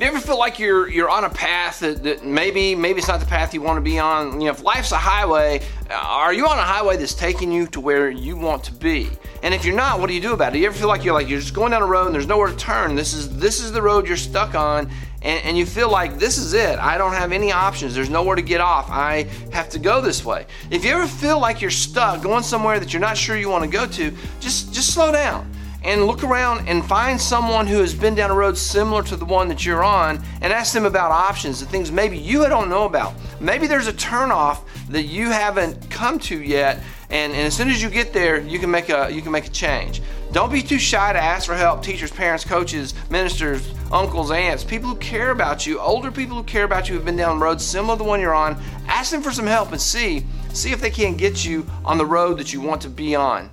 Do you ever feel like you're on a path that maybe it's not the path you want to be on? You know, if life's a highway, are you on a highway that's taking you to where you want to be? And if you're not, what do you do about it? You ever feel like you're just going down a road and there's nowhere to turn? This is the road you're stuck on, and you feel like this is it. I don't have any options. There's nowhere to get off. I have to go this way. If you ever feel like you're stuck going somewhere that you're not sure you want to go to, just slow down and look around and find someone who has been down a road similar to the one that you're on and ask them about options and things maybe you don't know about. Maybe there's a turnoff that you haven't come to yet, and as soon as you get there, you can make a change. Don't be too shy to ask for help. Teachers, parents, coaches, ministers, uncles, aunts, people who care about you, older people who care about you who've been down roads similar to the one you're on, ask them for some help and see if they can't get you on the road that you want to be on.